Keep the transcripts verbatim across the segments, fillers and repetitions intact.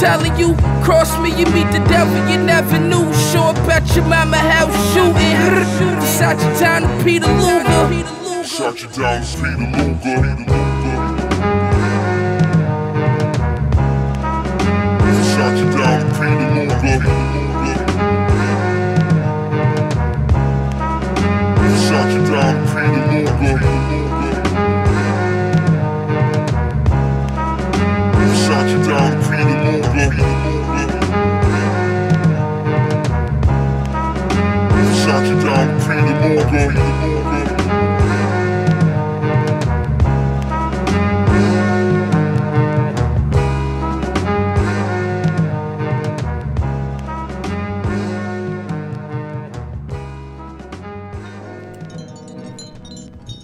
Telling you, cross me, you meet the devil, you never knew. Show up at your mama house shooting. Shot you down to Peter Luger. Shot you down to Peter Luger. Shot you down to Peter Luger. Shot you down to Peter Luger. Shot you down to Peter Moon. Shot you down to Peter Moon.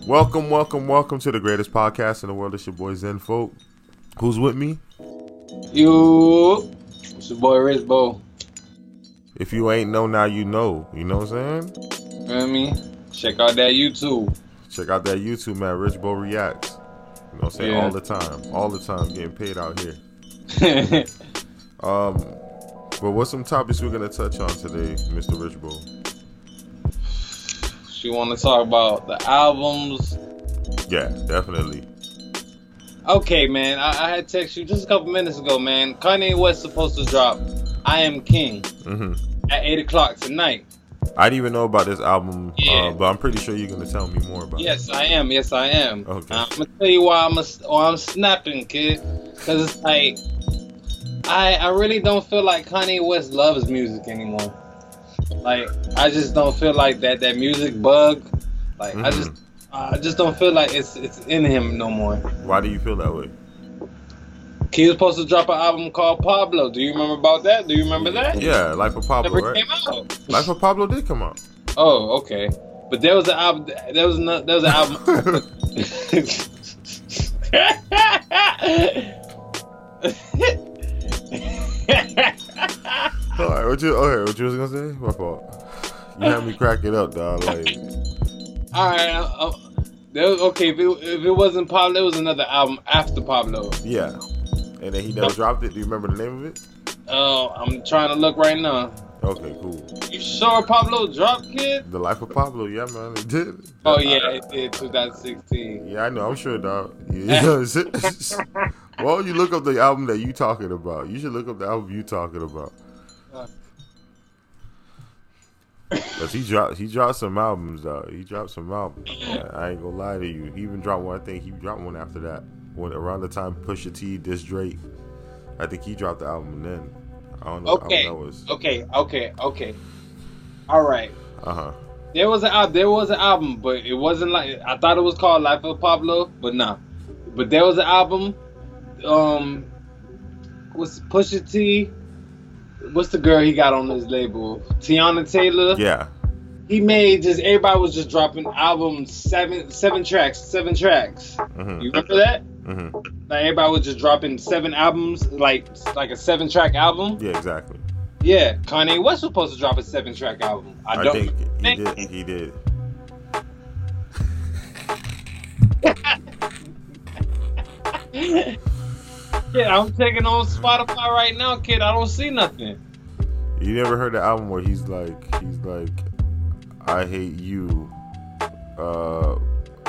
Welcome, welcome, welcome to the greatest podcast in the world. It's your boy Zen Folk. Who's with me? You, it's your boy Rich Bo. If you ain't know now, you know. You know what I'm saying? Feel me? Check out that YouTube. Check out that YouTube, man. Rich Bo reacts. You know what I'm saying? Yeah. All the time, all the time, getting paid out here. um, but what's some topics we're gonna touch on today, Mister Rich Bo? She want to talk about the albums. Yeah, definitely. Okay, man, I, I had text you just a couple minutes ago, man. Kanye West supposed to drop I Am King mm-hmm. at eight o'clock tonight. I didn't even know about this album, yeah. uh, but I'm pretty sure you're going to tell me more about yes, it. Yes, I am. Yes, I am. Okay. I'm going to tell you why I'm, a, why I'm snapping, kid. Because it's like, I, I really don't feel like Kanye West loves music anymore. Like, I just don't feel like that, that music bug. Like, mm-hmm. I just... I just don't feel like it's it's in him no more. Why do you feel that way? He was supposed to drop an album called Pablo. Do you remember about that? Do you remember that? Yeah, Life of Pablo. Never right? came out. Life of Pablo did come out. Oh, okay. But there was an album. There was no. There was an album. All right, what you? Okay, what you was gonna say? My fault. You had me crack it up, dog. Like. All right, I, I, that was, okay, if it, if it wasn't Pablo, it was another album after Pablo. Yeah, and then he never dropped it. Do you remember the name of it? Oh, uh, I'm trying to look right now. Okay, cool. You sure Pablo dropped, kid? The Life of Pablo, yeah, man, it did. Oh, yeah, I, it did, twenty sixteen. Yeah, I know, I'm sure, dog. Yeah. Why don't you look up the album that you talking about? You should look up the album you talking about. Uh. Cause he dropped, he dropped some albums, dog. He dropped some albums. Man. I ain't gonna lie to you. He even dropped one. I think he dropped one after that. When around the time Pusha T dissed Drake, I think he dropped the album. And then I don't know. Okay, I don't know what that was. okay, okay, okay. All right. Uh huh. There was a there was an album, but it wasn't like I thought it was called Life of Pablo, but nah. But there was an album. Um, was Pusha T. What's the girl he got on his label? Tiana Taylor? Yeah. he made just everybody was just dropping albums, seven seven tracks, seven tracks. Mm-hmm. You remember that? Mm-hmm. Like everybody was just dropping seven albums, like like a seven track album. Yeah, exactly. Yeah, Kanye West was supposed to drop a seven track album. I, I don't think he did. He did. Yeah, I'm taking on Spotify right now, kid. I don't see nothing. You never heard the album where he's like, he's like, I hate you, uh,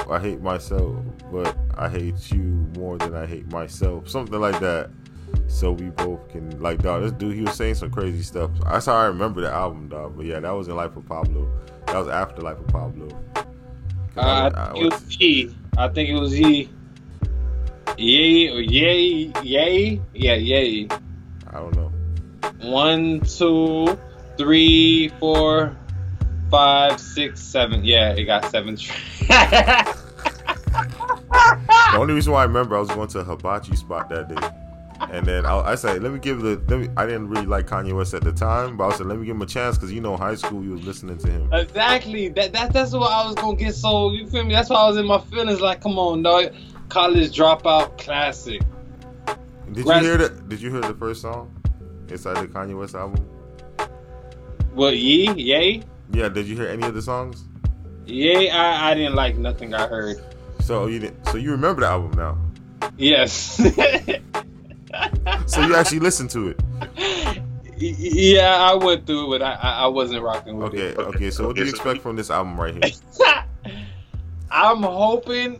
I hate myself, but I hate you more than I hate myself, something like that. So we both can, like, dog, this dude, he was saying some crazy stuff. That's how I remember the album, dog. But yeah, that was in Life of Pablo. That was after Life of Pablo. Uh, I, I, think I, it was Ye. I think it was Ye. Yay or yay, yay, yeah, yay. I don't know. One, two, three, four, five, six, seven. Yeah, it got seven tracks. The only reason why I remember, I was going to a hibachi spot that day, and then I, I said, "Let me give the." Let me, I didn't really like Kanye West at the time, but I said, "Let me give him a chance," because you know, high school, you was listening to him. Exactly. That, that that's what I was gonna get. So you feel me? That's why I was in my feelings. Like, come on, dog. College Dropout classic. Did Grass- you hear that? Did you hear the first song inside the Kanye West album? What, Ye? Yay? Yeah, did you hear any of the songs? Yay, I, I didn't like nothing I heard. So you didn't, so you remember the album now? Yes. So you actually listened to it? Yeah, I went through it, but I, I wasn't rocking with okay, it. Okay, okay, so what do you expect from this album right here? I'm hoping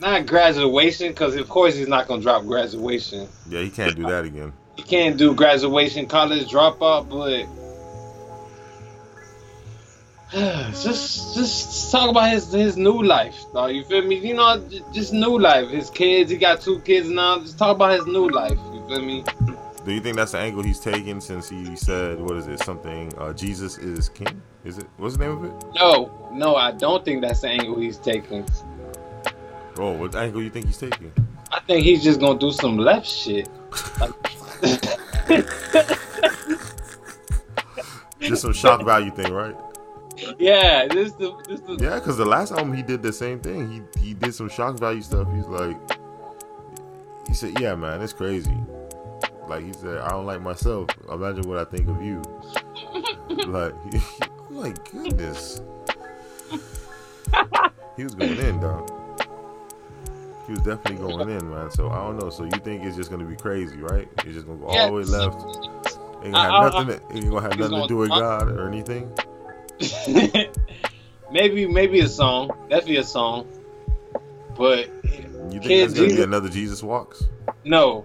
not Graduation, because of course he's not gonna drop Graduation. Yeah, he can't do that again. He can't do Graduation, College Dropout, but just just talk about his his new life, dog. You feel me? You know, just new life. His kids. He got two kids now. Just talk about his new life. You feel me? Do you think that's the angle he's taking since he said, what is it, something, uh, Jesus is King? Is it? What's the name of it? No, no, I don't think that's the angle he's taking. Oh, what angle you think he's taking? I think he's just gonna do some left shit. Just some shock value thing, right? Yeah, this the this the yeah, because the last album he did the same thing. He he did some shock value stuff. He's like, he said, "Yeah, man, it's crazy." Like he said, "I don't like myself. Imagine what I think of you." Like, oh my goodness, he was going in, dog. He was definitely going in, man. So I don't know. So you think it's just gonna be crazy, right? It's just gonna go all yeah, the way left. Ain't gonna I, have I, nothing. I, ain't gonna have nothing to do with God or anything. maybe, maybe a song. Definitely a song. But you think it's gonna be another Jesus Walks? No.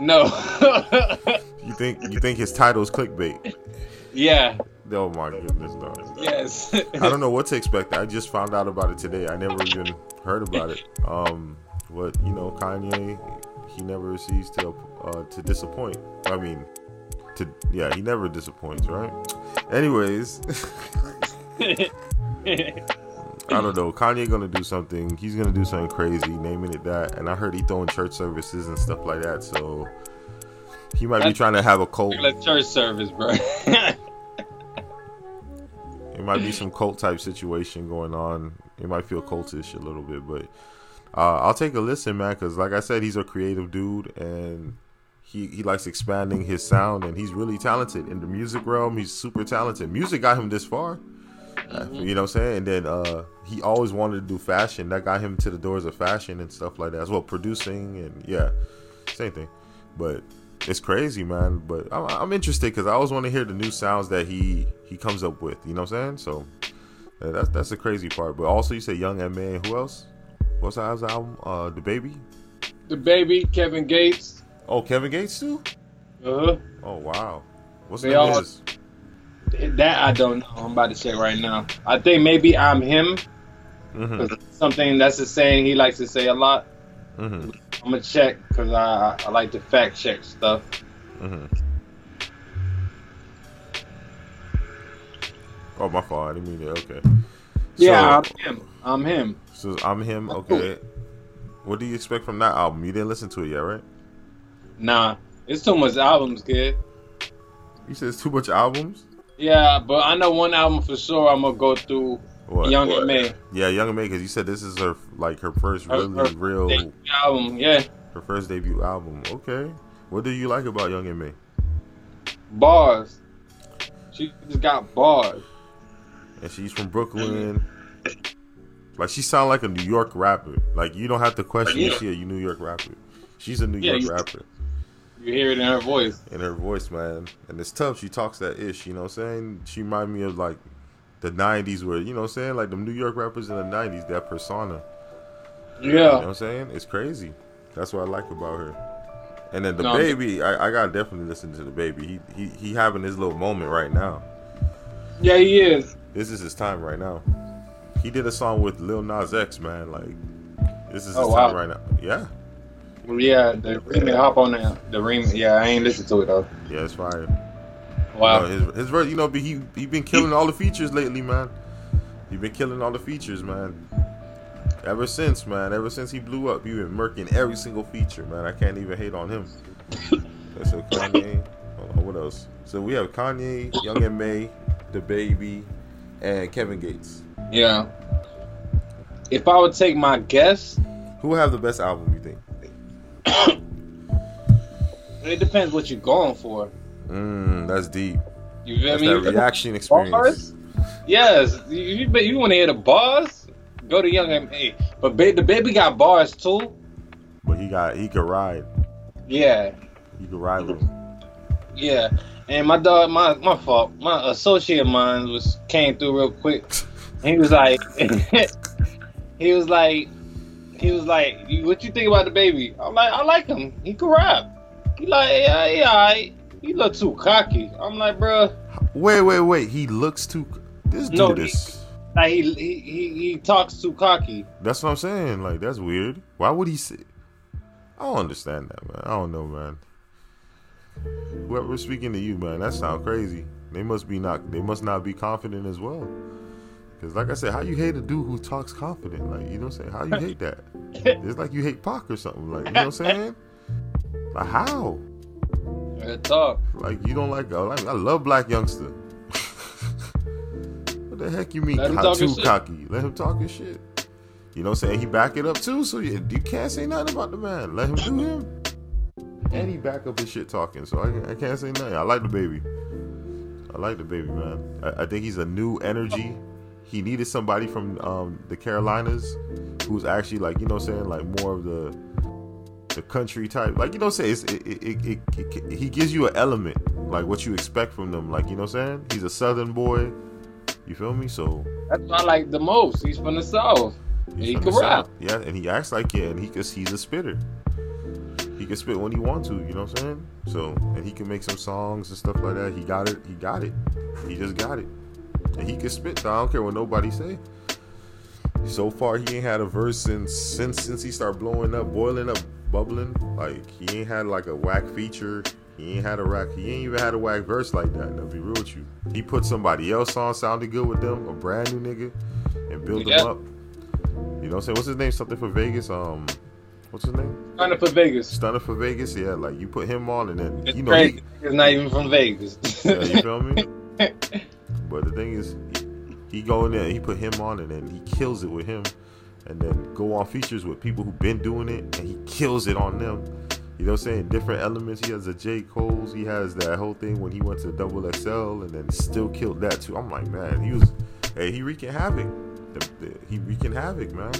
No. you think you think his title's clickbait? Yeah. Oh my goodness, dog. Yes. I don't know what to expect. I just found out about it today. I never even heard about it. Um, but you know, Kanye, he never ceases to uh, to disappoint. I mean, to yeah, he never disappoints, right? Anyways, I don't know. Kanye gonna do something. He's gonna do something crazy, naming it that. And I heard he throwing church services and stuff like that. So he might That's be trying to have a cult church service, bro. It might be some cult type situation going on. It might feel cultish a little bit, but uh, I'll take a listen, man. Because like I said, he's a creative dude, and he, he likes expanding his sound, and he's really talented in the music realm. He's super talented. Music got him this far, mm-hmm. you know what I'm saying? And then uh, he always wanted to do fashion. That got him to the doors of fashion and stuff like that as well. Producing and yeah, same thing. But it's crazy, man. But I'm, I'm interested because I always want to hear the new sounds that he he comes up with. You know what I'm saying? So yeah, that's that's the crazy part. But also, you say Young M A Who else? What's the album? Uh, DaBaby. DaBaby, Kevin Gates. Oh, Kevin Gates too. Uh huh. Oh wow. What's the name of this? That I don't know. I'm about to check right now. I think maybe I'm him. Mm-hmm. 'Cause something that's a saying he likes to say a lot. Mm-hmm. I'm gonna check because I, I like to fact check stuff. Mm-hmm. Oh my fault, I didn't mean that. Okay. Yeah, so, I'm him. I'm him. So I'm him. Okay. What do you expect from that album? You didn't listen to it yet, right? Nah, it's too much albums, kid. You said it's too much albums? Yeah, but I know one album for sure I'm going to go through. What? Young what? M A. Yeah, Young M A, because you said this is her like her first her, really her real debut album. Yeah, her first debut album. Okay, what do you like about Young M A? Bars. She just got bars. And she's from Brooklyn. Like she sound like a New York rapper. Like you don't have to question yeah. if she a New York rapper. She's a New yeah, York you, rapper. You hear it in her voice. In her voice, man. And it's tough. She talks that ish. You know what I'm saying? She reminds me of like the nineties where, you know what I'm saying? Like, them New York rappers in the nineties, that persona. Yeah. You know what I'm saying? It's crazy. That's what I like about her. And then the no, baby, I, I got to definitely listen to the baby. He, he he having his little moment right now. Yeah, he is. This is his time right now. He did a song with Lil Nas X, man. Like, this is his oh, time wow. right now. Yeah. Yeah, the remix, hop on that. The remix, yeah, I ain't listened to it, though. Yeah, it's fire. Wow, you know, his, his verse, you know, he he been killing all the features lately, man. He been killing all the features, man. Ever since, man, ever since he blew up, he been murking every single feature, man. I can't even hate on him. That's a Kanye. Hold on, what else? So we have Kanye, Young M A, DaBaby, and Kevin Gates. Yeah. If I would take my guess, who have the best album? You think? It depends what you're going for. Mmm, that's deep. You feel that's me? That reaction experience. Bars? Yes, you, you, you want to hear the bars? Go to Young M A. But ba- the baby got bars too. But he got he could ride. Yeah. He could ride with him. Yeah, and my dog, my my fault, my associate of mine was came through real quick. He was like, he was like, he was like, what you think about the baby? I'm like, I like him. He could rap. He like, yeah, yeah, alright. He look too cocky. I'm like, bro. Wait, wait, wait. He looks too. This dude no, is. Like he, he he he talks too cocky. That's what I'm saying. Like that's weird. Why would he say? I don't understand that, man. I don't know, man. Whoever's speaking to you, man, that sounds crazy. They must be not. They must not be confident as well. Because like I said, how you hate a dude who talks confident? Like you know what I'm saying? How you hate that? It's like you hate Pac or something. Like you know what I'm saying? Like how? Talk. Like you don't like, like I love black youngster. What the heck you mean co- too cocky? Let him talk his shit. You know what I'm saying? He back it up too, so you, you can't say nothing about the man. Let him do him. And he back up his shit talking, so I, I can't say nothing. I like the baby. I like the baby, man. I, I think he's a new energy. He needed somebody from um, the Carolinas who's actually like, you know what I'm saying, like more of the the country type, like you know what I'm saying, it, it, it, it, it, he gives you an element like what you expect from them, like you know what I'm saying, he's a southern boy, you feel me? So that's what I like the most. He's from the south and he can rap. Yeah, and he acts like it, and he cause he's a spitter. He can spit when he wants to, you know what I'm saying? So and he can make some songs and stuff like that. He got it, he got it, he just got it, and he can spit. I don't care what nobody say. So far, he ain't had a verse since since since he started blowing up, boiling up, bubbling. Like he ain't had like a whack feature. He ain't had a whack. He ain't even had a whack verse like that. Now be real with you. He put somebody else on, sounded good with them, a brand new nigga, and built yeah. him up. You know what I'm saying? What's his name? Something for Vegas. Um, what's his name? Stunna for Vegas. Stunna for Vegas. Yeah, like you put him on, and then it's you know he, he's not even from Vegas. Yeah, you feel me? But the thing is. He, He go in there, and he put him on, and then he kills it with him, and then go on features with people who've been doing it, and he kills it on them. You know what I'm saying? Different elements. He has a J. Cole's. He has that whole thing when he went to Double X L, and then still killed that too. I'm like, man, he was, hey, he wreaking havoc. He wreaking havoc, man.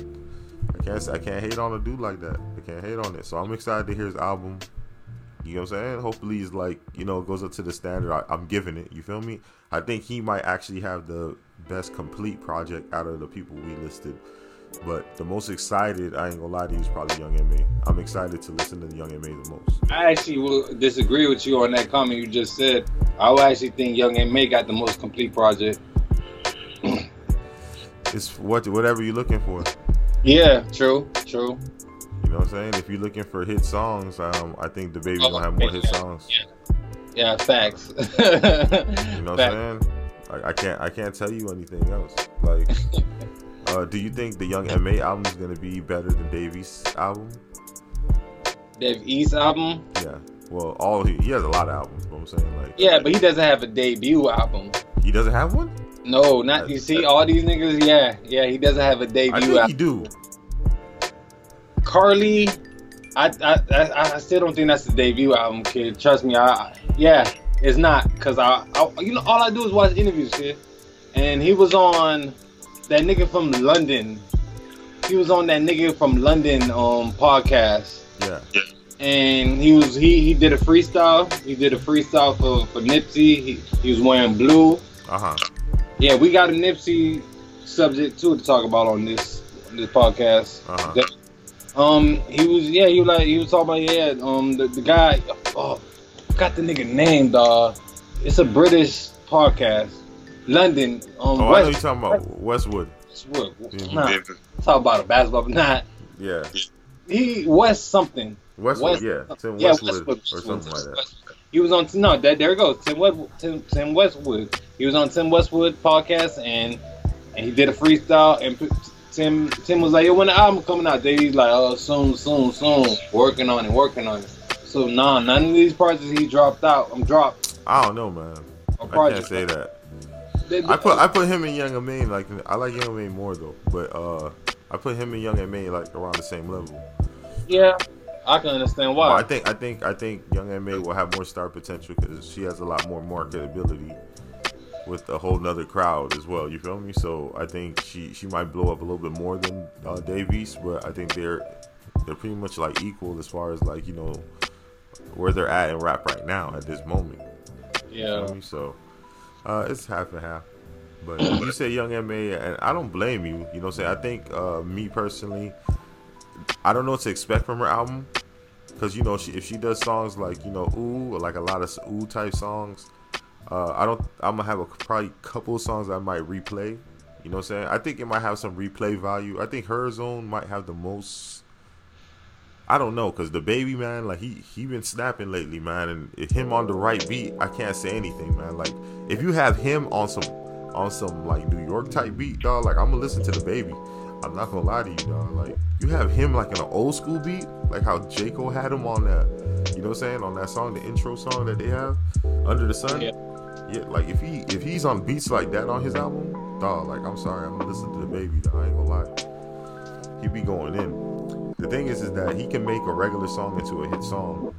I can't, I can't hate on a dude like that. I can't hate on it. So I'm excited to hear his album. You know what I'm saying? Hopefully he's like, you know, goes up to the standard I, I'm giving it. You feel me? I think he might actually have the best complete project out of the people we listed. But the most excited, I ain't gonna lie to you, is probably Young M A. I'm excited to listen to Young M A the most. I actually will disagree with you on that comment you just said. I would actually think Young M A got the most complete project. It's what whatever you're looking for. Yeah, true, true. You know what I'm saying? If you're looking for hit songs, um, I think DaBaby oh, gonna have more yeah, hit songs. Yeah, yeah facts. You know what I'm saying? I, I can't, I can't tell you anything else. Like, uh, do you think the Young M A album is gonna be better than Dave East's album? Dave East's album? Yeah. Well, all he, he has a lot of albums, but I'm saying like yeah, like, but he doesn't have a debut album. He doesn't have one? No, not that's, you see all these niggas. Yeah, yeah, he doesn't have a debut. I think album. He do. Carly, I, I I I still don't think that's his debut album, kid. Trust me, I yeah, it's not because I, I you know all I do is watch interviews, kid. And he was on that nigga from London. He was on that nigga from London um podcast. Yeah. And he was he he did a freestyle. He did a freestyle for, for Nipsey. He he was wearing blue. Uh huh. Yeah, we got a Nipsey subject too to talk about on this on this podcast. Uh huh. That, um, he was yeah he was like he was talking about yeah um the, the guy oh got the nigga name dog. It's a British podcast. London. Um, oh, West, I know you talking about Westwood. Westwood. Mm-hmm. Nah, talk about a basketball, but not. Yeah. He West something. Westwood, West, yeah, Tim yeah, Westwood, Westwood or something Westwood. Like that. He was on no, that there it goes, Tim Westwood. Tim, Tim Westwood. He was on Tim Westwood podcast, and and he did a freestyle. And Tim Tim was like, "Yo, when the album coming out?" Davey's like, "Oh, soon, soon, soon. Working on it, working on it." So nah, none of these parts he dropped out. I'm dropped. I don't know, man. I can't say that. They, they, I put I put him and Young M A like I like Young M A more though, but uh, I put him and Young M A like around the same level. Yeah. I can understand why. Well, I think I think I think Young M A will have more star potential because she has a lot more marketability with a whole nother crowd as well. You feel me? So I think she, she might blow up a little bit more than uh, Dave East, but I think they're they're pretty much like equal as far as like you know where they're at in rap right now at this moment. Yeah. You feel me? So uh, it's half and half. But you say Young M A, and I don't blame you. You know, what I'm saying I think uh, me personally. I don't know what to expect from her album because you know she, if she does songs like you know ooh or like a lot of ooh type songs uh, I don't I'm gonna have a probably couple songs I might replay you know what I'm saying I think it might have some replay value. I think her zone might have the most. I don't know because DaBaby man like he he been snapping lately man and him on the right beat I can't say anything man like if you have him on some on some like New York type beat dog like I'm gonna listen to DaBaby. I'm not gonna lie to you, dog. Like, you have him like in an old school beat, like how J. Cole had him on that, you know what I'm saying, on that song, the intro song that they have, Under the Sun. Yeah. Yeah, like if he if he's on beats like that on his album, dog, like I'm sorry, I'm gonna listen to DaBaby, dog. I ain't gonna lie. He be going in. The thing is, is that he can make a regular song into a hit song.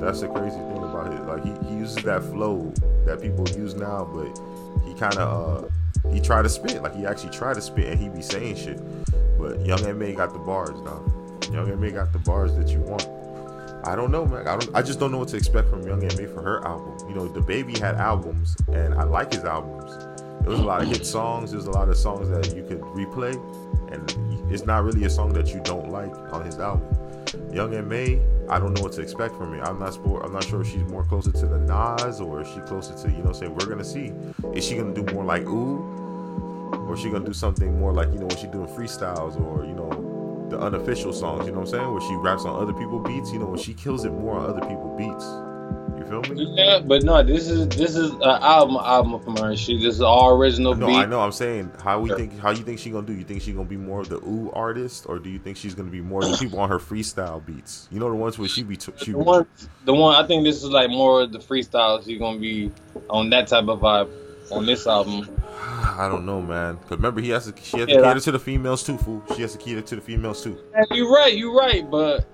That's the crazy thing about it. Like he, he uses that flow that people use now, but he kind of uh. He tried to spit, like he actually tried to spit, and he be saying shit. But Young M A got the bars, dog. Young M A got the bars that you want. I don't know, man. I don't. I just don't know what to expect from Young M A for her album. You know, DaBaby had albums, and I like his albums. There was a lot of hit songs. There's a lot of songs that you could replay, and it's not really a song that you don't like on his album. Young M A, I don't know what to expect from it. I'm not sport. I'm not sure if she's more closer to the Nas or is she closer to, you know, say we're gonna see. Is she gonna do more like ooh, or is she gonna do something more like you know when she doing freestyles or you know the unofficial songs? You know what I'm saying? Where she raps on other people beats. You know when she kills it more on other people beats. You feel me? Yeah, but no, this is this is an album album from her. She this is all original. No, beat. I know. I'm saying how we think. How you think she gonna do? You think she gonna be more of the ooh artist, or do you think she's gonna be more of the people on her freestyle beats? You know the ones where she be. T- she the one. The one. I think this is like more of the freestyles. She's gonna be on that type of vibe on this album. I don't know, man. Cause remember, he has to. She has to yeah, cater to the females too, fool. She has to cater to the females too. You're right. You're right. But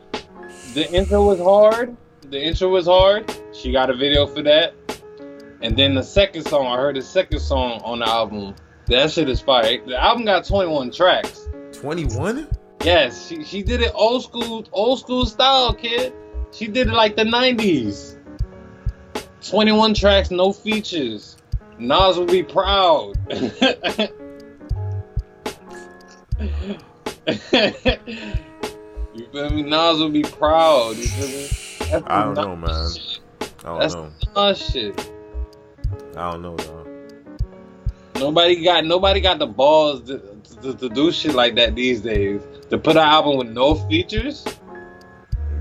the intro was hard. The intro was hard. She got a video for that. And then the second song, I heard the second song on the album. That shit is fire. The album got twenty-one tracks. twenty-one? Yes. She she did it old school, old school style, kid. She did it like the nineties. twenty-one tracks, no features. Nas will be proud. You feel me? Nas will be proud. You feel me? That's I don't know, man. Shit. I don't That's know. That's shit. I don't know, dog. Nobody got nobody got the balls to, to, to do shit like that these days. To put an album with no features,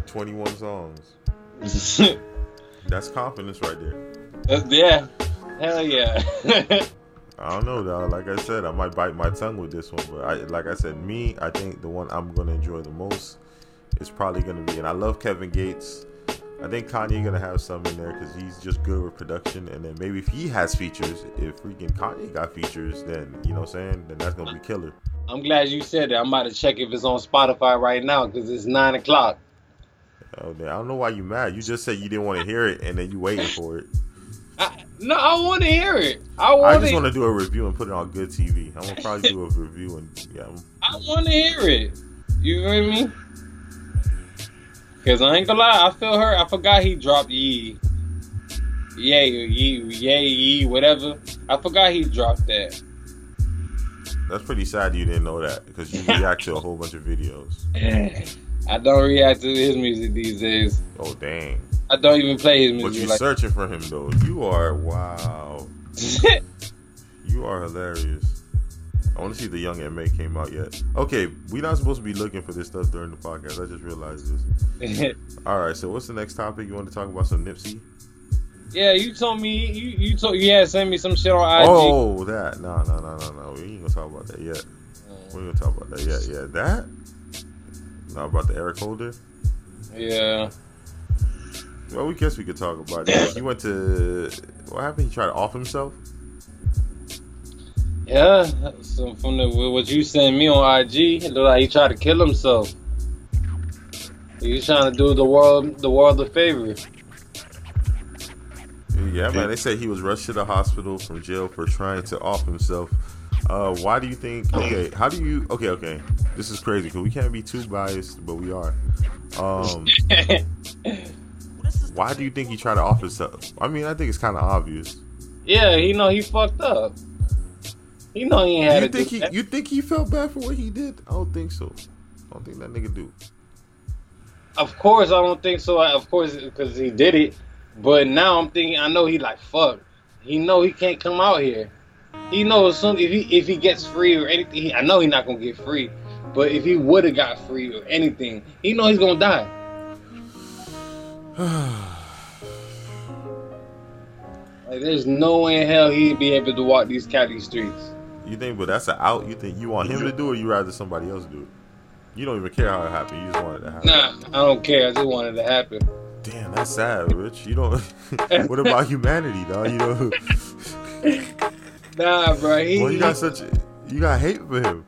twenty-one songs. That's confidence right there. That's, yeah, hell yeah. I don't know, dog. Like I said, I might bite my tongue with this one, but I, like I said, me, I think the one I'm gonna enjoy the most is probably gonna be, and I love Kevin Gates. I think Kanye gonna have some in there because he's just good with production, and then maybe if he has features, if freaking Kanye got features, then you know what I'm saying, then that's gonna be killer. I'm glad you said that. I'm about to check if it's on Spotify right now because it's nine o'clock. Oh, man, I don't know why you mad. You just said you didn't want to hear it, and then you waiting for it. I, no, I want to hear it. I want. I just want to do a review and put it on Good T V. I'm gonna probably do a review and yeah. I'm, I want to hear it. You hear me? Cause I ain't gonna lie, I feel hurt. I forgot he dropped Yee, Yay, Yee, Yay, Yee, whatever. I forgot he dropped that. That's pretty sad you didn't know that, because you react to a whole bunch of videos. I don't react to his music these days. Oh dang! I don't even play his music. But you're like searching for him though. You are wow. You are hilarious. I want to see if the Young M A came out yet. Okay, we're not supposed to be looking for this stuff during the podcast. I just realized this. All right, so what's the next topic? You want to talk about some Nipsey? Yeah, you told me. You you told yeah, send me some shit on I G. Oh, that no no no no no. We ain't gonna talk about that yet. Mm. We ain't gonna talk about that yet. Yeah, that. Now about the Eric Holder. Yeah. Well, we guess we could talk about it. He went to. What happened? He tried to off himself. Yeah, so from the, what you sent me on I G, it looked like he tried to kill himself. He was trying to do the world the world a favor. Yeah, man, they said he was rushed to the hospital from jail for trying to off himself. Uh, why do you think... Okay, how do you... Okay, okay. This is crazy, because we can't be too biased, but we are. Um, why do you think he tried to off himself? I mean, I think it's kind of obvious. Yeah, you know, he fucked up. You know he ain't had you to think do he, that. You think he felt bad for what he did? I don't think so. I don't think that nigga do. Of course, I don't think so. I, of course, because he did it. But now I'm thinking, I know he like, fuck. He know he can't come out here. He knows soon if he if he gets free or anything, he, I know he's not going to get free. But if he would have got free or anything, he know he's going to die. Like, there's no way in hell he'd be able to walk these county streets. You think, but that's an out. You think you want him to do it, or you rather somebody else do it? You don't even care how it happened. You just want it to happen. Nah, I don't care. I just want it to happen. Damn, that's sad, Rich. You don't. What about humanity, dog? You know. Nah, bro. He, well, you got such. You got hate for him.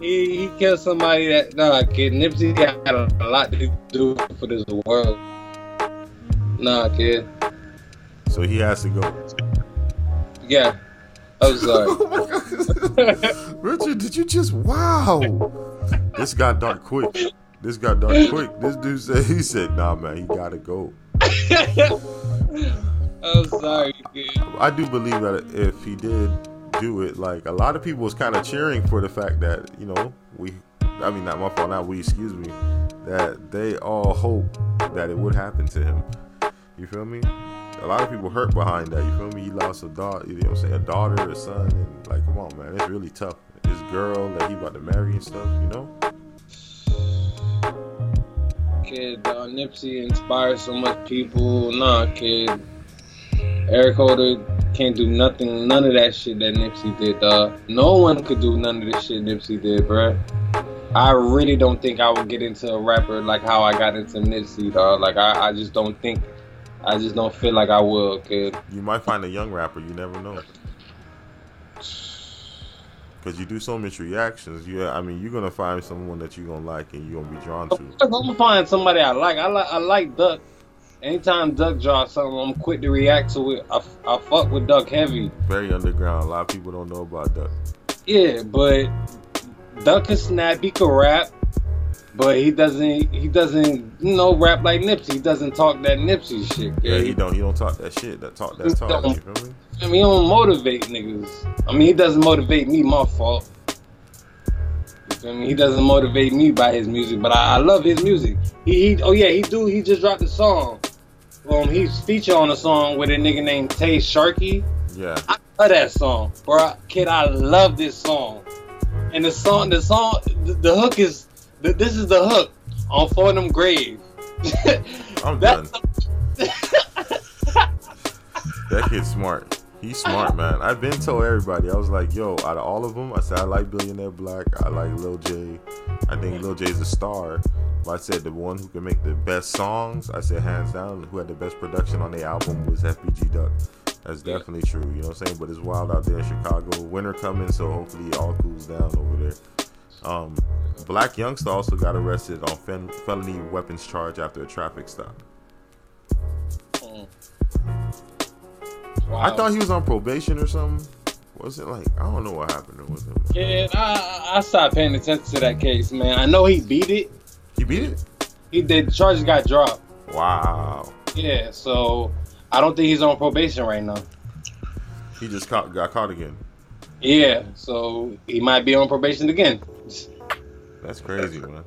he he killed somebody that. Nah, kid. Nipsey had a lot to do for this world. Nah, kid. So he has to go. Yeah. I'm sorry. Oh my God. Richard, did you just wow? This got dark quick. This got dark quick. This dude said he said, nah man, he gotta go. I'm sorry, dude. I do believe that if he did do it, like a lot of people was kinda cheering for the fact that, you know, we I mean not my fault, not we, excuse me, that they all hope that it would happen to him. You feel me? A lot of people hurt behind that. You feel me? He lost a daughter, you know what I'm saying? A daughter, a son, and like, come on, man, it's really tough. This girl that he about to marry and stuff, you know. Kid, uh, Nipsey inspires so much people. Nah, kid. Eric Holder can't do nothing, none of that shit that Nipsey did. Uh, no one could do none of this shit Nipsey did, bruh. I really don't think I would get into a rapper like how I got into Nipsey, dog. Like I, I just don't think. I just don't feel like I will, kid. You might find a young rapper. You never know. Because you do so much reactions. You, I mean, you're going to find someone that you're going to like and you're going to be drawn to. I'm going to find somebody I like. I like I like Duck. Anytime Duck drops something, I'm quick to react to it. I, I fuck with Duck heavy. Very underground. A lot of people don't know about Duck. Yeah, but Duck is snap. He can rap. But he doesn't, he doesn't, you know, rap like Nipsey. He doesn't talk that Nipsey shit. Kid. Yeah, he don't, he don't talk that shit. That talk, that talk. You feel me? I mean, he don't motivate niggas. I mean, he doesn't motivate me. My fault. You feel me? He doesn't motivate me by his music, but I, I love his music. He, he, oh yeah, he do. He just dropped a song. Um, he's featured on a song with a nigga named Tay Sharkey. Yeah. I love that song, bro. Kid, I love this song. And the song, the song, the, the hook is. This is the hook on Fornum Grave. I'm done. That kid's smart. He's smart, man. I've been told everybody. I was like, yo, out of all of them, I said I like Billionaire Black. I like Lil J. I think Lil J's a star. I said the one who can make the best songs, I said hands down, who had the best production on the album was F B G Duck. That's definitely true, you know what I'm saying? But it's wild out there in Chicago. Winter coming, so hopefully it all cools down over there. Um, black youngster also got arrested on fel- felony weapons charge after a traffic stop. Mm. Wow. I thought he was on probation or something. Was it like, I don't know what happened. Or was it? Yeah, I, I stopped paying attention to that case, man. I know he beat it. He beat it? He did. The charges got dropped. Wow. Yeah, so I don't think he's on probation right now. He just caught, got caught again. Yeah, so he might be on probation again. That's crazy, man.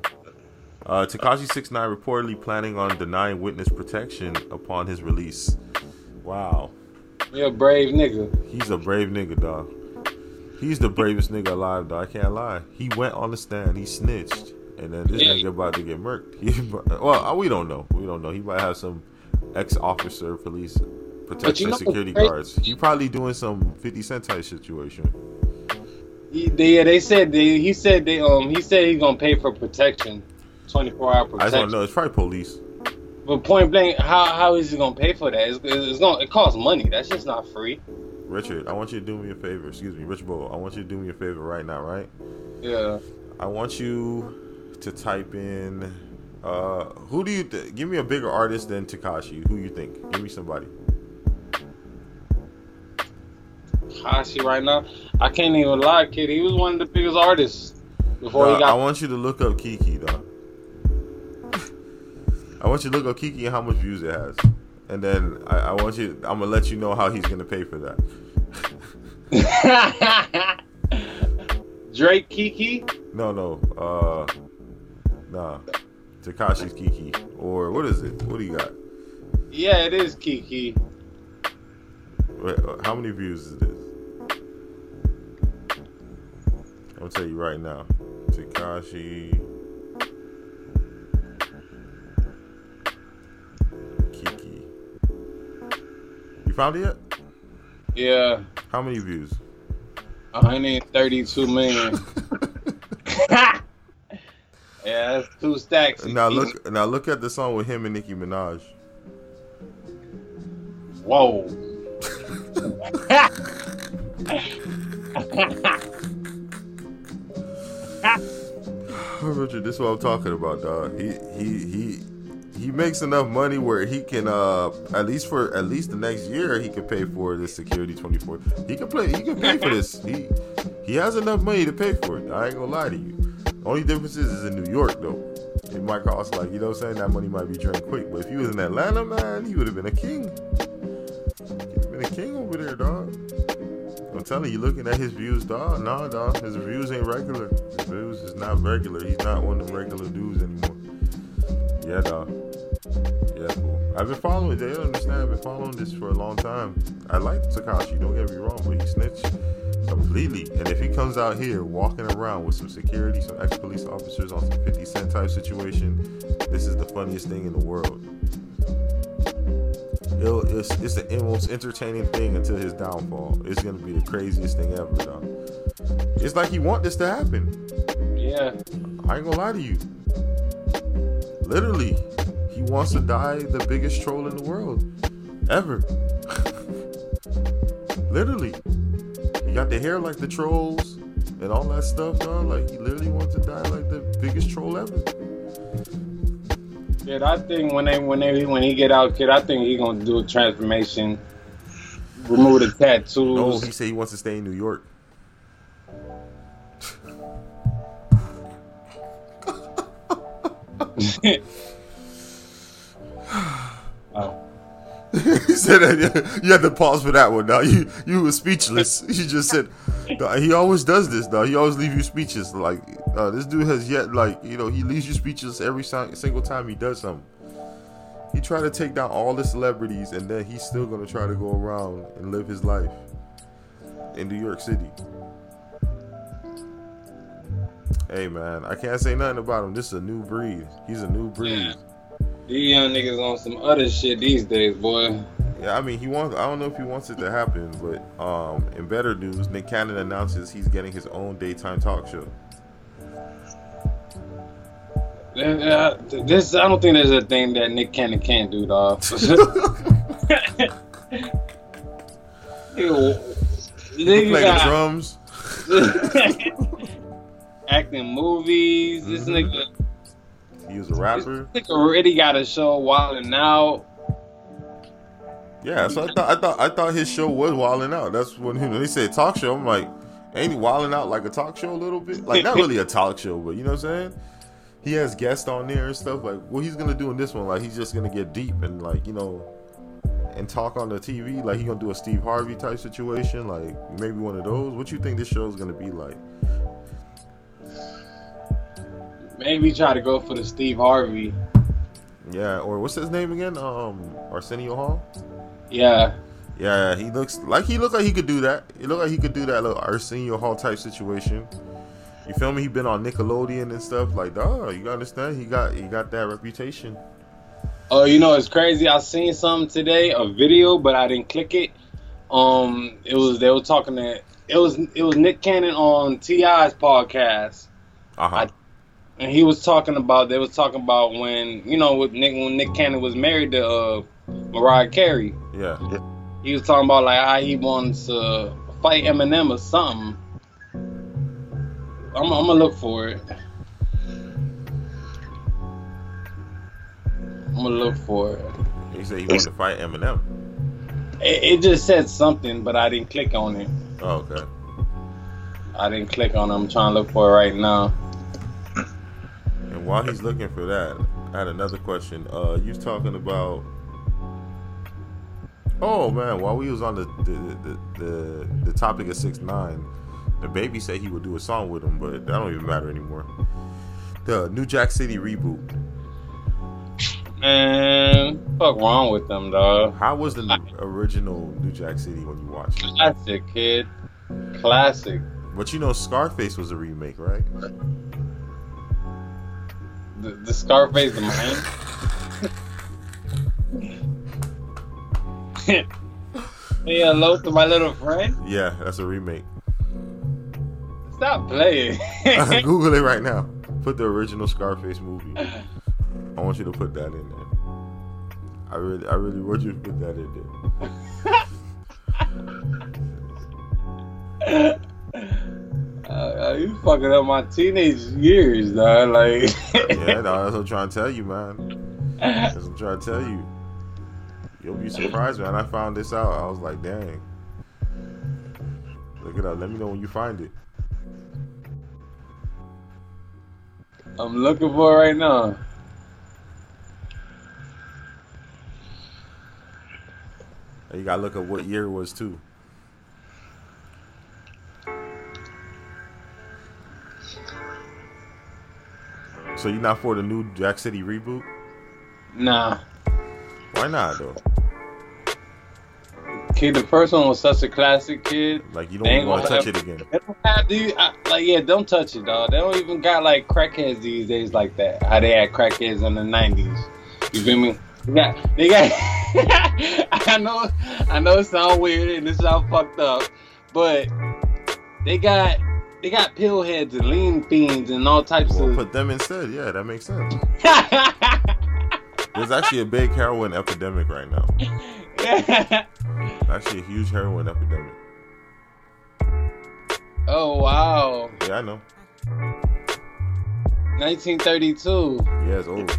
Uh, Tekashi sixty-nine reportedly planning on denying witness protection upon his release. Wow. You're a brave nigga. He's a brave nigga, dog. He's the bravest nigga alive, dog. I can't lie. He went on the stand. He snitched. And then this yeah. nigga about to get murked. He, well, we don't know. We don't know. He might have some ex-officer, police protection, you know, security guards. He probably doing some fifty cent type situation. They, yeah, they said they, he said they um he said he's gonna pay for protection, twenty-four hour protection. I don't know. It's probably police. But point blank, how how is he gonna pay for that? It's, it's gonna it costs money. That's just not free. Richard, I want you to do me a favor. Excuse me, Rich Bull. I want you to do me a favor right now, right? Yeah. I want you to type in. Uh, who do you th- give me a bigger artist than Tekashi? Who you think? Give me somebody. Tekashi right now, I can't even lie, kid. He was one of the biggest artists before uh, he got. I want you to look up Kiki, dog. I want you to look up Kiki and how much views it has, and then I, I want you. I'm gonna let you know how he's gonna pay for that. Drake Kiki? No, no. Uh, nah. Tekashi's Kiki, or what is it? What do you got? Yeah, it is Kiki. Wait, how many views is this? I'm gonna tell you right now. Tekashi Kiki. You found it yet? Yeah. How many views? one hundred thirty-two million. Yeah, that's two stacks. Now look, now look at the song with him and Nicki Minaj. Whoa. Richard, this is what I'm talking about, dog. He he he he makes enough money where he can uh at least for at least the next year he can pay for this security twenty-four. He can play. He can pay for this. He he has enough money to pay for it. I ain't gonna lie to you. Only difference is, is in New York, though. It might cost, like, you know what I'm saying? That money might be drained quick. But if he was in Atlanta, man, he would have been a king. He would have been a king over there, dog. I'm telling you, looking at his views, dog. Nah, dog. His views ain't regular. His views is not regular. He's not one of them regular dudes anymore. Yeah, dog. Yeah, cool. I've been following it. They don't understand. I've been following this for a long time. I like Tekashi. Don't get me wrong, but he snitched. Completely. And if he comes out here walking around with some security, some ex-police officers on some fifty cent type situation, this is the funniest thing in the world. It'll, it's, it's the most entertaining thing until his downfall. It's going to be the craziest thing ever, though. It's like he want this to happen. Yeah. I ain't going to lie to you. Literally, he wants to die the biggest troll in the world. Ever. Literally. He got the hair like the trolls and all that stuff, dog. Like, he literally wants to die like the biggest troll ever. Yeah, I think when they when they when he get out, kid, I think he gonna do a transformation. Remove the tattoos. No, he said he wants to stay in New York. Oh. He said that. You had to pause for that one. Now you you were speechless. He just said, he always does this. Now he always leaves you speechless. Like uh, this dude has yet, like, you know, he leaves you speechless every single time he does something. He tried to take down all the celebrities, and then he's still gonna try to go around and live his life in New York City. Hey man, I can't say nothing about him. This is a new breed. He's a new breed. Yeah. These young niggas on some other shit these days, boy. Yeah, I mean, he wants. I don't know if he wants it to happen, but um, in better news, Nick Cannon announces he's getting his own daytime talk show. Uh, this I don't think there's a thing that Nick Cannon can't do, dog. Ew. Playing got, drums, acting movies. Mm-hmm. This nigga, he was a rapper. This nigga already got a show, Wildin' Out. Yeah, so I thought I thought I thought his show was Wildin' Out. That's when he, when he said talk show. I'm like, ain't he wildin' out like a talk show a little bit? Like not really a talk show, but you know what I'm saying? He has guests on there and stuff. Like what he's gonna do in this one? Like he's just gonna get deep and like you know. And talk on the T V, like he gonna do a Steve Harvey type situation, like maybe one of those. What you think this show's gonna be like? Maybe try to go for the Steve Harvey. Yeah, or what's his name again? Um, Arsenio Hall. Yeah. Yeah, he looks like he looked like he could do that. It looked like he could do that little Arsenio Hall type situation. You feel me? He been on Nickelodeon and stuff like that. You understand? He got he got that reputation. Oh, you know, it's crazy. I seen something today, a video, but I didn't click it. Um, it was they were talking to it was it was Nick Cannon on T I's podcast. Uh huh. And he was talking about they was talking about when you know with Nick when Nick Cannon was married to uh, Mariah Carey. Yeah. He was talking about like how he wants to uh, fight Eminem or something. I'm, I'm gonna look for it. I'm gonna look for it. He said he wanted to fight Eminem. It, it just said something, but I didn't click on it. Oh, okay. I didn't click on it. I'm trying to look for it right now. And while he's looking for that, I had another question. Uh, you was talking about. Oh man, while we was on the the the, the, the topic of six nine, DaBaby said he would do a song with him, but that don't even matter anymore. The New Jack City reboot. Man, fuck wrong with them, dog. How was the new, original New Jack City when you watched it? Classic, kid. Classic. But you know, Scarface was a remake, right? The, the Scarface, the man. Hey, hello to my little friend. Yeah, that's a remake. Stop playing. Google it right now. Put the original Scarface movie. I want you to put that in there. I really, I really want you to put that in there. uh, you fucking up my teenage years, dog. Like, yeah, no, that's what I'm trying to tell you, man. That's what I'm trying to tell you. You'll be surprised, man. I found this out. I was like, dang. Look it up. Let me know when you find it. I'm looking for it right now. You gotta look at what year it was too. So you're not for the new Jack City reboot? Nah. Why not though? Kid, the first one was such a classic, kid. Like you don't want to touch it again. They don't have these, I, like yeah, don't touch it, dog. They don't even got like crackheads these days like that. How they had crackheads in the nineties? You feel me? Yeah, they got. I know, I know it sound weird and it sound fucked up, but they got they got pill heads and lean fiends and all types well, of. Put them instead, yeah, that makes sense. There's actually a big heroin epidemic right now. Yeah. Actually, a huge heroin epidemic. Oh wow! Yeah, I know. nineteen thirty-two. Yeah, it's old.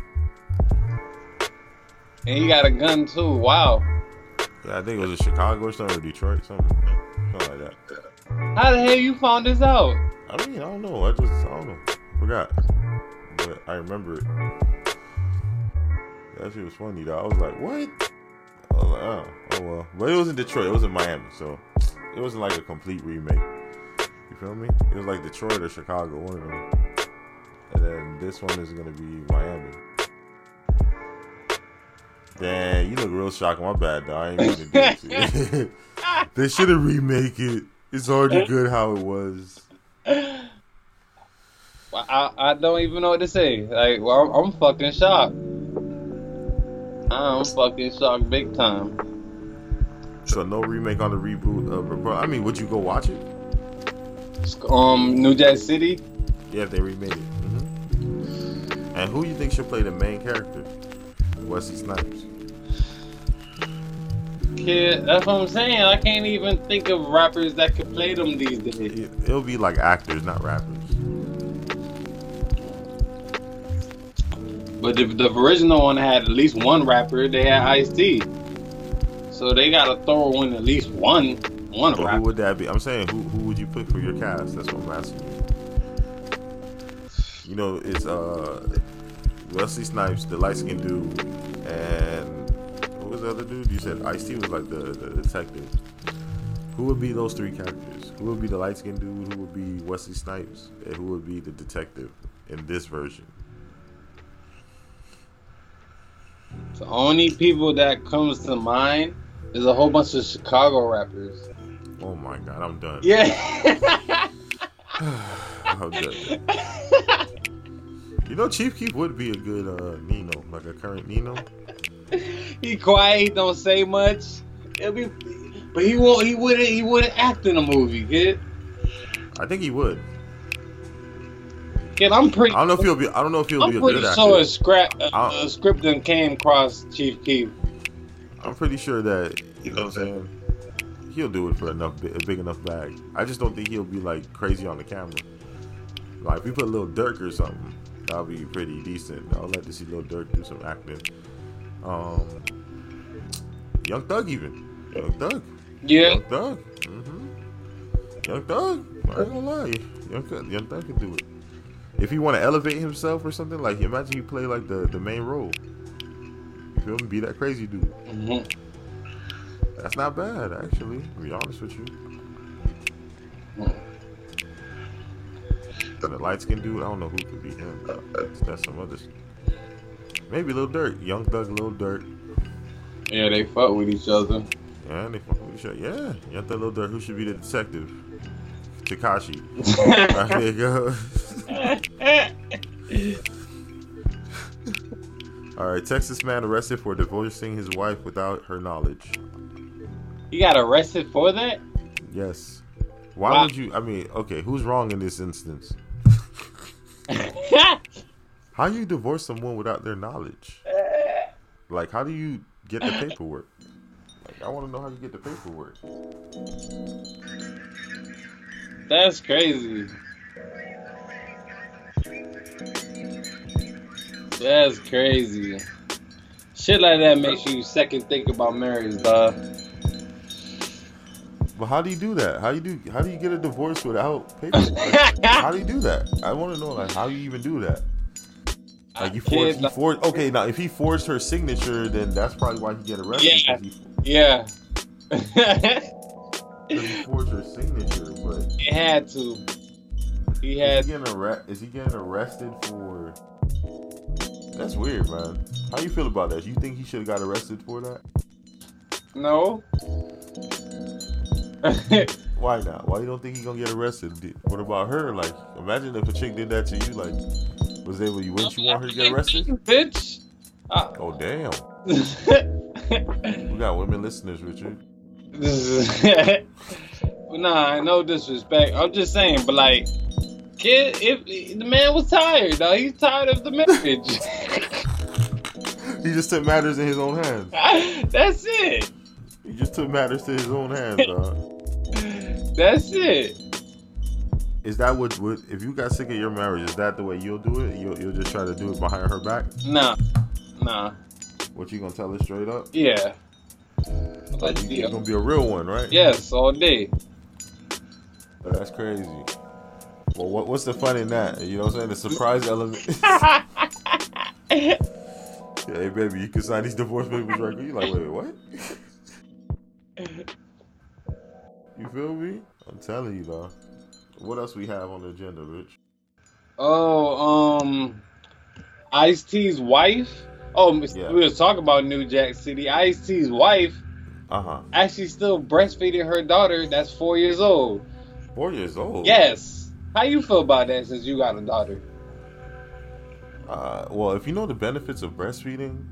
And he got a gun too. Wow. Yeah, I think it was in Chicago or something, or Detroit, something, something like that. How the hell you found this out? I mean, I don't know. I just, I don't know. Forgot, but I remember it. That shit was funny, though. I was like, what? I was like, oh, oh well. But it was in Detroit. It was in Miami, so it wasn't like a complete remake. You feel me? It was like Detroit or Chicago, one of them. And then this one is gonna be Miami. Damn, you look real shocked. My bad, though. I ain't gonna do it. They should have remake it. It's already good how it was. Well, I, I don't even know what to say. Like, well, I'm, I'm fucking shocked. I'm fucking shocked big time. So no remake on the reboot of. I mean, would you go watch it? Um, New Jack City. Yeah, if they remade it. Mm-hmm. And who you think should play the main character? Wesley Snipes. Yeah, that's what I'm saying. I can't even think of rappers that could play them these days. It'll be like actors, not rappers. But the, the original one had at least one rapper. They had Ice-T. So they gotta throw in at least one one so rapper. Who would that be? I'm saying, who who would you put for your cast? That's what I'm asking you. You know, it's uh Wesley Snipes, the light-skinned dude, and who was the other dude? You said Ice-T was like the, the detective. Who would be those three characters? Who would be the light-skinned dude? Who would be Wesley Snipes? And who would be the detective in this version? The only people that comes to mind is a whole bunch of Chicago rappers. Oh my God, I'm done. Yeah. I'm done. You know, Chief Keef would be a good uh, Nino, like a current Nino. He quiet, he don't say much. It'll be, but he won't. He wouldn't. He wouldn't act in a movie, kid. I think he would. Kid, I'm pretty. I don't know if he'll be. I don't know if he'll I'm be a good actor. I'm pretty sure a script, a, a script then came across Chief Keef. I'm pretty sure that you know what I'm saying. He'll do it for enough, a big enough bag. I just don't think he'll be like crazy on the camera. Like if we put Lil Durk or something. That'll be pretty decent. I'd like to see Lil Durk do some acting. Um, Young Thug even. Young Thug. Yeah. Young Thug. Mm-hmm. Young Thug. I ain't gonna lie. Young Thug, Young Thug can do it. If he want to elevate himself or something, like imagine he play like the, the main role. You feel me? Be that crazy dude. Mm-hmm. That's not bad, actually. To be honest with you. Mm. The light skin dude, I don't know who could be him. That's, that's some others. Maybe Lil Durk, Young Thug, Lil Durk. Yeah, they fuck with each other. Yeah, they fuck with each other. Yeah, Young Thug, Lil Durk. Who should be the detective? Tekashi. Right, there you go. All right, Texas man arrested for divorcing his wife without her knowledge. He got arrested for that? Yes. Why wow. would you? I mean, okay, who's wrong in this instance? How you divorce someone without their knowledge? Like, how do you get the paperwork? Like, I want to know how you get the paperwork. That's crazy. That's crazy. Shit like that makes you second think about marriage, dog. But how do you do that? How you do? How do you get a divorce without papers? Like, how do you do that? I want to know, like, how you even do that. Like, you forged. He forged. Okay, now if he forged her signature, then that's probably why he get arrested. Yeah. He, yeah. He forged her signature, but he had to. He had. Is he getting, arre- is he getting arrested for? That's weird, man. How you feel about that? You think he should have got arrested for that? No. Why not? Why you don't think he gonna get arrested? What about her? Like, imagine if a chick did that to you. Like, was they? Well, you wouldn't you want her to get arrested? Bitch. Uh, oh damn. We got women listeners, Richard. Nah, no disrespect. I'm just saying, but like, kid, if, if the man was tired, though, he's tired of the marriage. He just took matters in his own hands. That's it. He just took matters to his own hands, dog. That's it. Is that what, what? If you got sick of your marriage, is that the way you'll do it? You'll, you'll just try to do it behind her back? Nah, nah. What, you gonna tell her straight up? Yeah. Like, like, you're gonna be a real one, right? Yes, all day. Oh, that's crazy. Well, what, what's the fun in that? You know what I'm saying? The surprise element. Yeah, hey baby, you can sign these divorce papers right now. You like, wait, what? You feel me? I'm telling you, though. What else we have on the agenda, Rich? Oh, um, Ice-T's wife. Oh, yeah. We were talking about New Jack City. Ice-T's wife uh-huh. actually still breastfeeding her daughter that's four years old. Four years old? Yes. How you feel about that since you got a daughter? Uh, well, if you know the benefits of breastfeeding,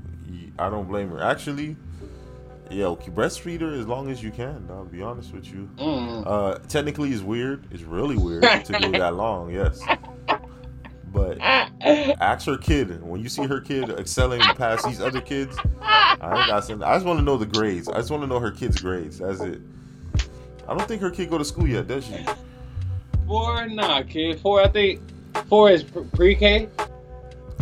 I don't blame her. Actually... Yo, breastfeed her as long as you can. I'll be honest with you. Mm. Uh, technically, it's weird. It's really weird to do that long. Yes, but Ask her kid. When you see her kid excelling past these other kids, I ain't got something. I just want to know the grades. I just want to know her kid's grades. That's it. I don't think her kid go to school yet, does she? Four, nah, kid. Four, I think. Four is pre-K.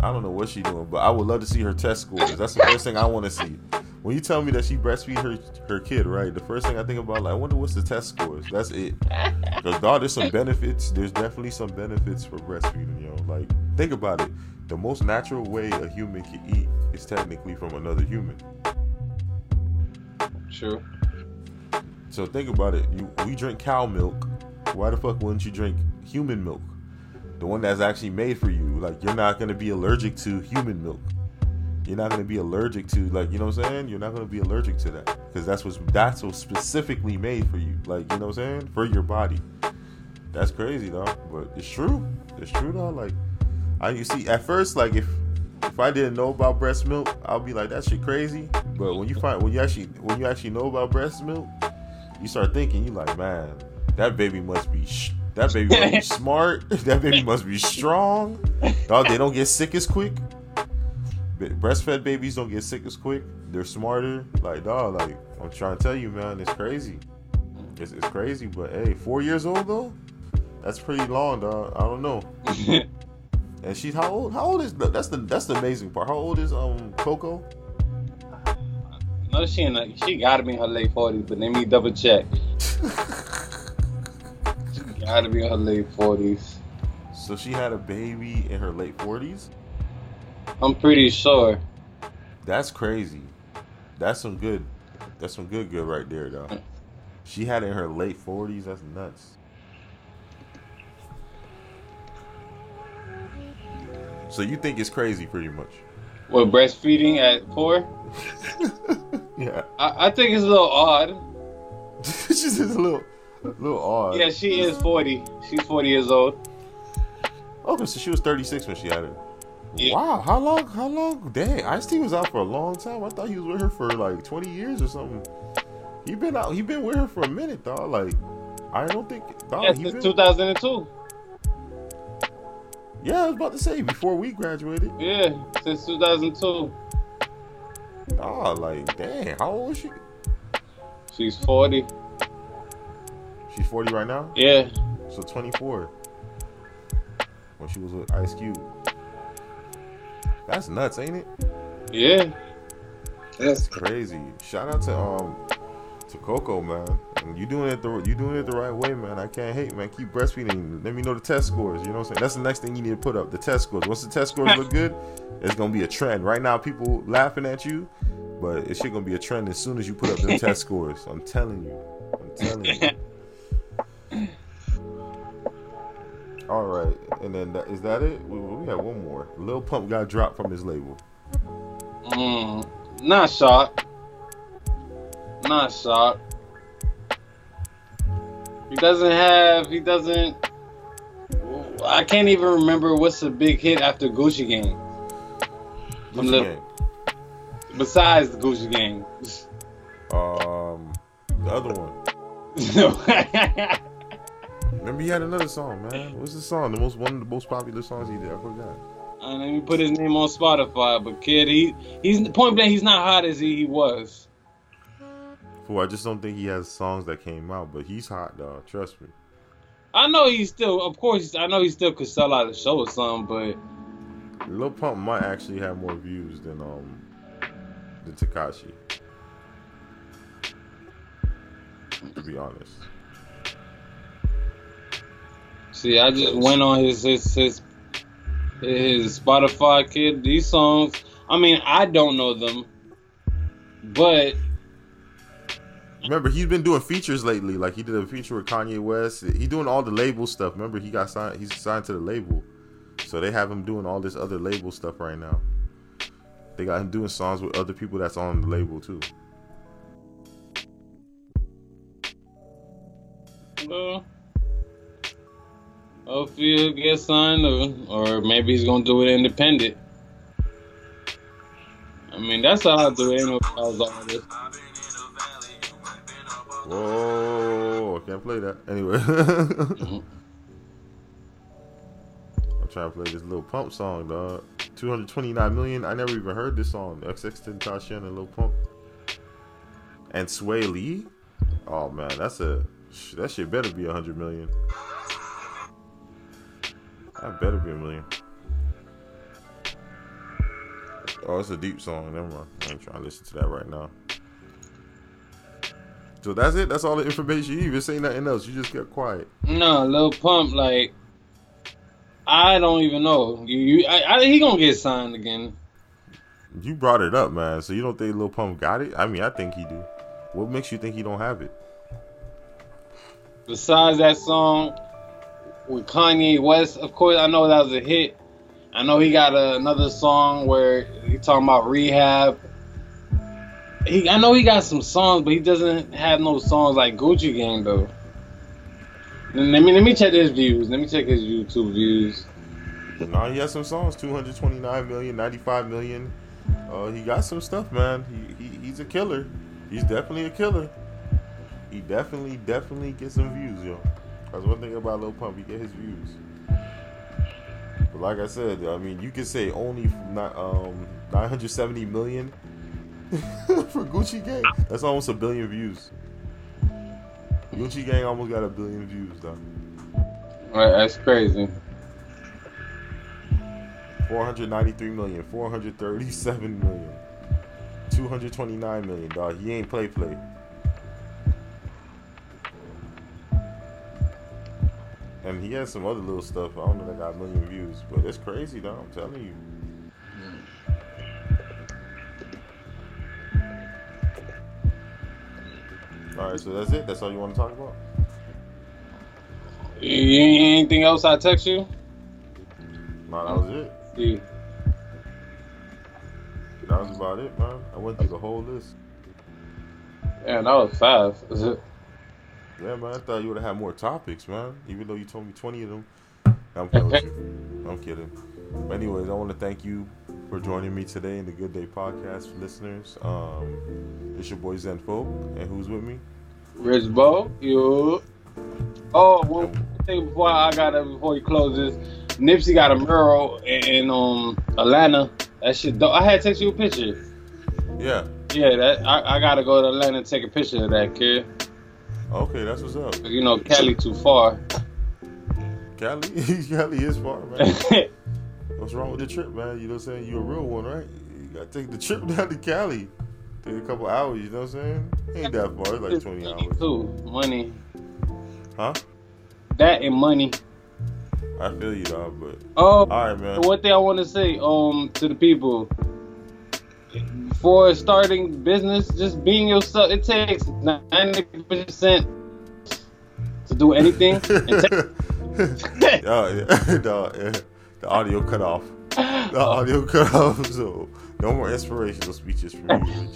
I don't know what she doing, but I would love to see her test scores. That's the first thing I want to see. When you tell me that she breastfeed her her kid, right? The first thing I think about, like, I wonder what's the test scores. That's it. Because dog, there's some benefits. There's definitely some benefits for breastfeeding, yo. Like, think about it. The most natural way a human can eat is technically from another human. Sure. So think about it. You, we drink cow milk. Why the fuck wouldn't you drink human milk? The one that's actually made for you. Like, you're not going to be allergic to human milk. You're not going to be allergic to, like, you know what I'm saying? You're not going to be allergic to that. Because that's what's, that's what's specifically made for you. Like, you know what I'm saying? For your body. That's crazy, though. But it's true. It's true, though. Like, I you see, at first, like, if if I didn't know about breast milk, I'll be like, that shit crazy. But when you find, when you actually, when you actually know about breast milk, you start thinking, you like, man, that baby must be sh- that baby must be smart. That baby must be strong. Dog, they don't get sick as quick. Breastfed babies don't get sick as quick. They're smarter. Like, dog, like, I'm trying to tell you, man, it's crazy. It's, it's crazy, but hey, four years old though? That's pretty long, dog. I don't know. And she's how old? How old is that's the that's the amazing part. How old is um Coco? No, she in the, she gotta be in her late forties, but let me double check. She gotta be in her late forties. So she had a baby in her late forties? I'm pretty sure. That's crazy. That's some good. That's some good good right there, though. She had it in her late forties. That's nuts. So you think it's crazy, pretty much? What, breastfeeding at four? Yeah. I, I think it's a little odd. She's just a little, a little odd. Yeah, she is forty. She's forty years old. Okay, so she was thirty-six when she had it. Yeah. Wow, how long, how long? Dang, Ice-T was out for a long time. I thought he was with her for like twenty years or something. He been out, he been with her for a minute, dog. Like, I don't think, dog. Yeah, since been... two thousand two. Yeah, I was about to say, before we graduated. Yeah, since two thousand two. Dog, like, dang, how old is she? She's forty. She's forty right now? Yeah. So twenty-four. When she was with Ice Cube. That's nuts, ain't it? Yeah. That's crazy. Shout out to um to Coco, man. You doing it the you doing it the right way, man. I can't hate, man. Keep breastfeeding. Let me know the test scores. You know what I'm saying? That's the next thing you need to put up. The test scores. Once the test scores look good, it's gonna be a trend. Right now, people laughing at you, but it shit gonna be a trend as soon as you put up them test scores. I'm telling you. I'm telling you. All right, and then that, is that it? We, we have one more. Lil Pump got dropped from his label. Mm, not shocked. Not shocked. He doesn't have. He doesn't. I can't even remember what's a big hit after Gucci Gang. Gucci Lil, Gang. Besides the Gucci Gang. Um, the other one. No. Remember he had another song, man. What's the song? The most one of the most popular songs he did. I forgot. And then he put his name on Spotify, but kid, he he's point blank, he's not hot as he, he was. Fool, I just don't think he has songs that came out, but he's hot, dog. Trust me. I know he's still, of course, I know he still could sell out a show or something, but Lil Pump might actually have more views than um than Tekashi. To be honest. See, I just went on his his his, his Spotify, kid. These songs, I mean, I don't know them, but remember he's been doing features lately. Like he did a feature with Kanye West. He's doing all the label stuff. Remember he got signed. He's signed to the label, so they have him doing all this other label stuff right now. They got him doing songs with other people that's on the label too. Well. Hopefully he'll get signed, or, or maybe he's gonna do it independent. I mean, that's how I do it. Ain't no fouls on this. Whoa! I can't play that. Anyway, mm-hmm. I'm trying to play this Lil Pump song, dog. two hundred twenty-nine million. I never even heard this song. XXXTentacion and Lil Pump. And Sway Lee? Oh man, that's a that shit better be a hundred million. That better be a million. Oh, it's a deep song. Never mind. I ain't trying to listen to that right now. So that's it. That's all the information you even say. Nothing else. You just get quiet. No, Lil Pump. Like, I don't even know. You, you I, I, he gonna get signed again. You brought it up, man. So you don't think Lil Pump got it? I mean, I think he do. What makes you think he don't have it? Besides that song with Kanye West, of course, I know that was a hit. I know he got a, another song where he's talking about rehab. He, I know he got some songs, but he doesn't have no songs like Gucci Gang though. Let me let me check his views. Let me check his YouTube views. Nah, he has some songs. two hundred twenty-nine million, ninety-five million. Uh, he got some stuff, man. He, he he's a killer. He's definitely a killer. He definitely definitely gets some views, yo. That's one thing about Lil Pump. He get his views. But like I said, I mean, you could say only not, um, nine hundred seventy million. For Gucci Gang, that's almost a billion views. Gucci Gang almost got a billion views, though. Right, that's crazy. four hundred ninety-three million, four hundred thirty-seven million, two hundred twenty-nine million, dog. He ain't play play. And he has some other little stuff. I don't know that got a million views, but it's crazy, dog. I'm telling you. All right, so that's it. That's all you want to talk about. Anything else I text you? No, that was it. See. That was about it, man. I went through the whole list. Yeah, that was five. Is it? Yeah, man. I thought you would have had more topics, man. Even though you told me twenty of them. I'm kidding. with you. I'm kidding. But anyways, I want to thank you for joining me today in the Good Day Podcast, listeners. Um, it's your boy Zen Folk, and who's with me? Rich Bo. You. Oh, one thing before I got it, before he closes, Nipsey got a mural in, in um Atlanta. That shit dope. I had to take you a picture. Yeah. Yeah. That I, I gotta go to Atlanta and take a picture of that kid. Okay, that's what's up. You know, Cali too far. Cali, Cali is far, man. What's wrong with the trip, man? You know what I'm saying? You a real one, right? You gotta take the trip down to Cali. Take a couple hours, you know what I'm saying? Ain't that far. It's like twenty hours. Too. Money. Huh? That and money. I feel you, dog, but... Oh, all right, man. One thing I want to say um, to the people. For starting business, just being yourself, it takes ninety percent to do anything. It oh, yeah. Dog, yeah. The audio cut off. The oh. audio cut off. So no more inspirational speeches from you.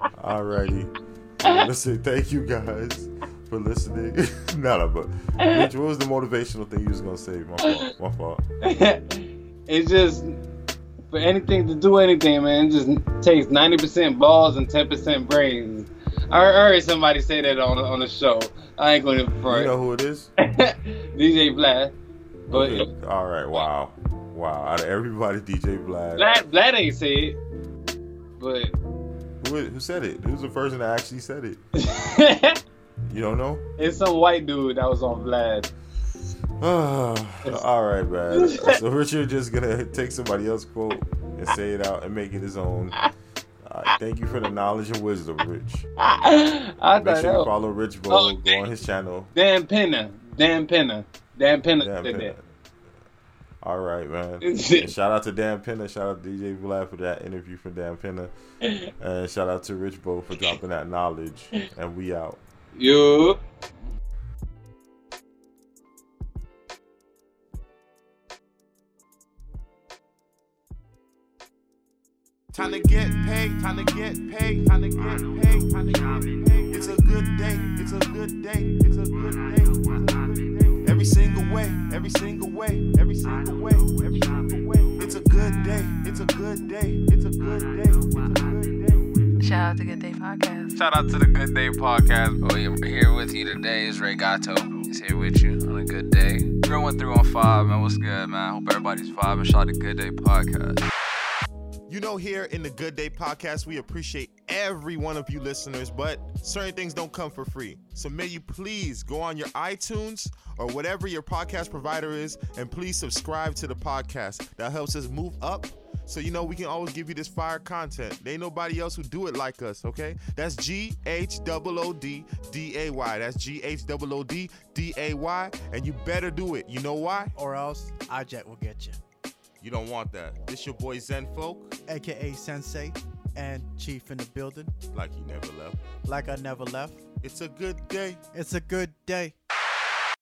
Alrighty. Listen, thank you guys for listening. Nah, but Rich, what was the motivational thing you was gonna say? My fault. My fault. It's just for anything to do anything, man. It just takes ninety percent balls and ten percent brains. I heard somebody say that on on the show. I ain't gonna front. You know who it is? D J Vlad. But okay. it, all right, wow, wow! Out of everybody, D J Vlad. Vlad, Vlad ain't say it, but who, who said it? Who's the person that actually said it? You don't know? It's some white dude that was on Vlad. All right, man. So Richard just gonna take somebody else's quote and say it out and make it his own. Right, thank you for the knowledge and wisdom, Rich. I Make sure you was... follow Rich Bo. Oh, go Dan, on his channel. Dan Pena. Dan Pena. Dan Pena Dan did Pena. that. All right, man. Shout out to Dan Pena. Shout out to D J Vlad for that interview from Dan Pena. And shout out to Rich Bo for dropping that knowledge. And we out. You. Time to get paid, time to get paid, time to get paid, time to get paid. It's a good day, it's a good day, it's a good day. Every single way, every single way, every single way, every single way. It's a good day, it's a good day, it's a good day, it's a good day. Shout out to Good Day Podcast. Shout out to the Good Day Podcast. Oh, yeah, here with you today is Ray Gatto. He's here with you on a good day. Drew went through on five, man. What's good, man? Hope everybody's vibing. Shout out to Good Day Podcast. You know, here in the Good Day Podcast, we appreciate every one of you listeners, but certain things don't come for free. So may you please go on your iTunes or whatever your podcast provider is, and please subscribe to the podcast. That helps us move up. So, you know, we can always give you this fire content. There ain't nobody else who do it like us, okay? That's G H O O D D A Y. That's G H O O D D A Y. And you better do it. You know why? Or else, iJet will get you. You don't want that. This your boy Zen Folk, a k a. Sensei, and Chief in the building. Like you never left. Like I never left. It's a good day. It's a good day.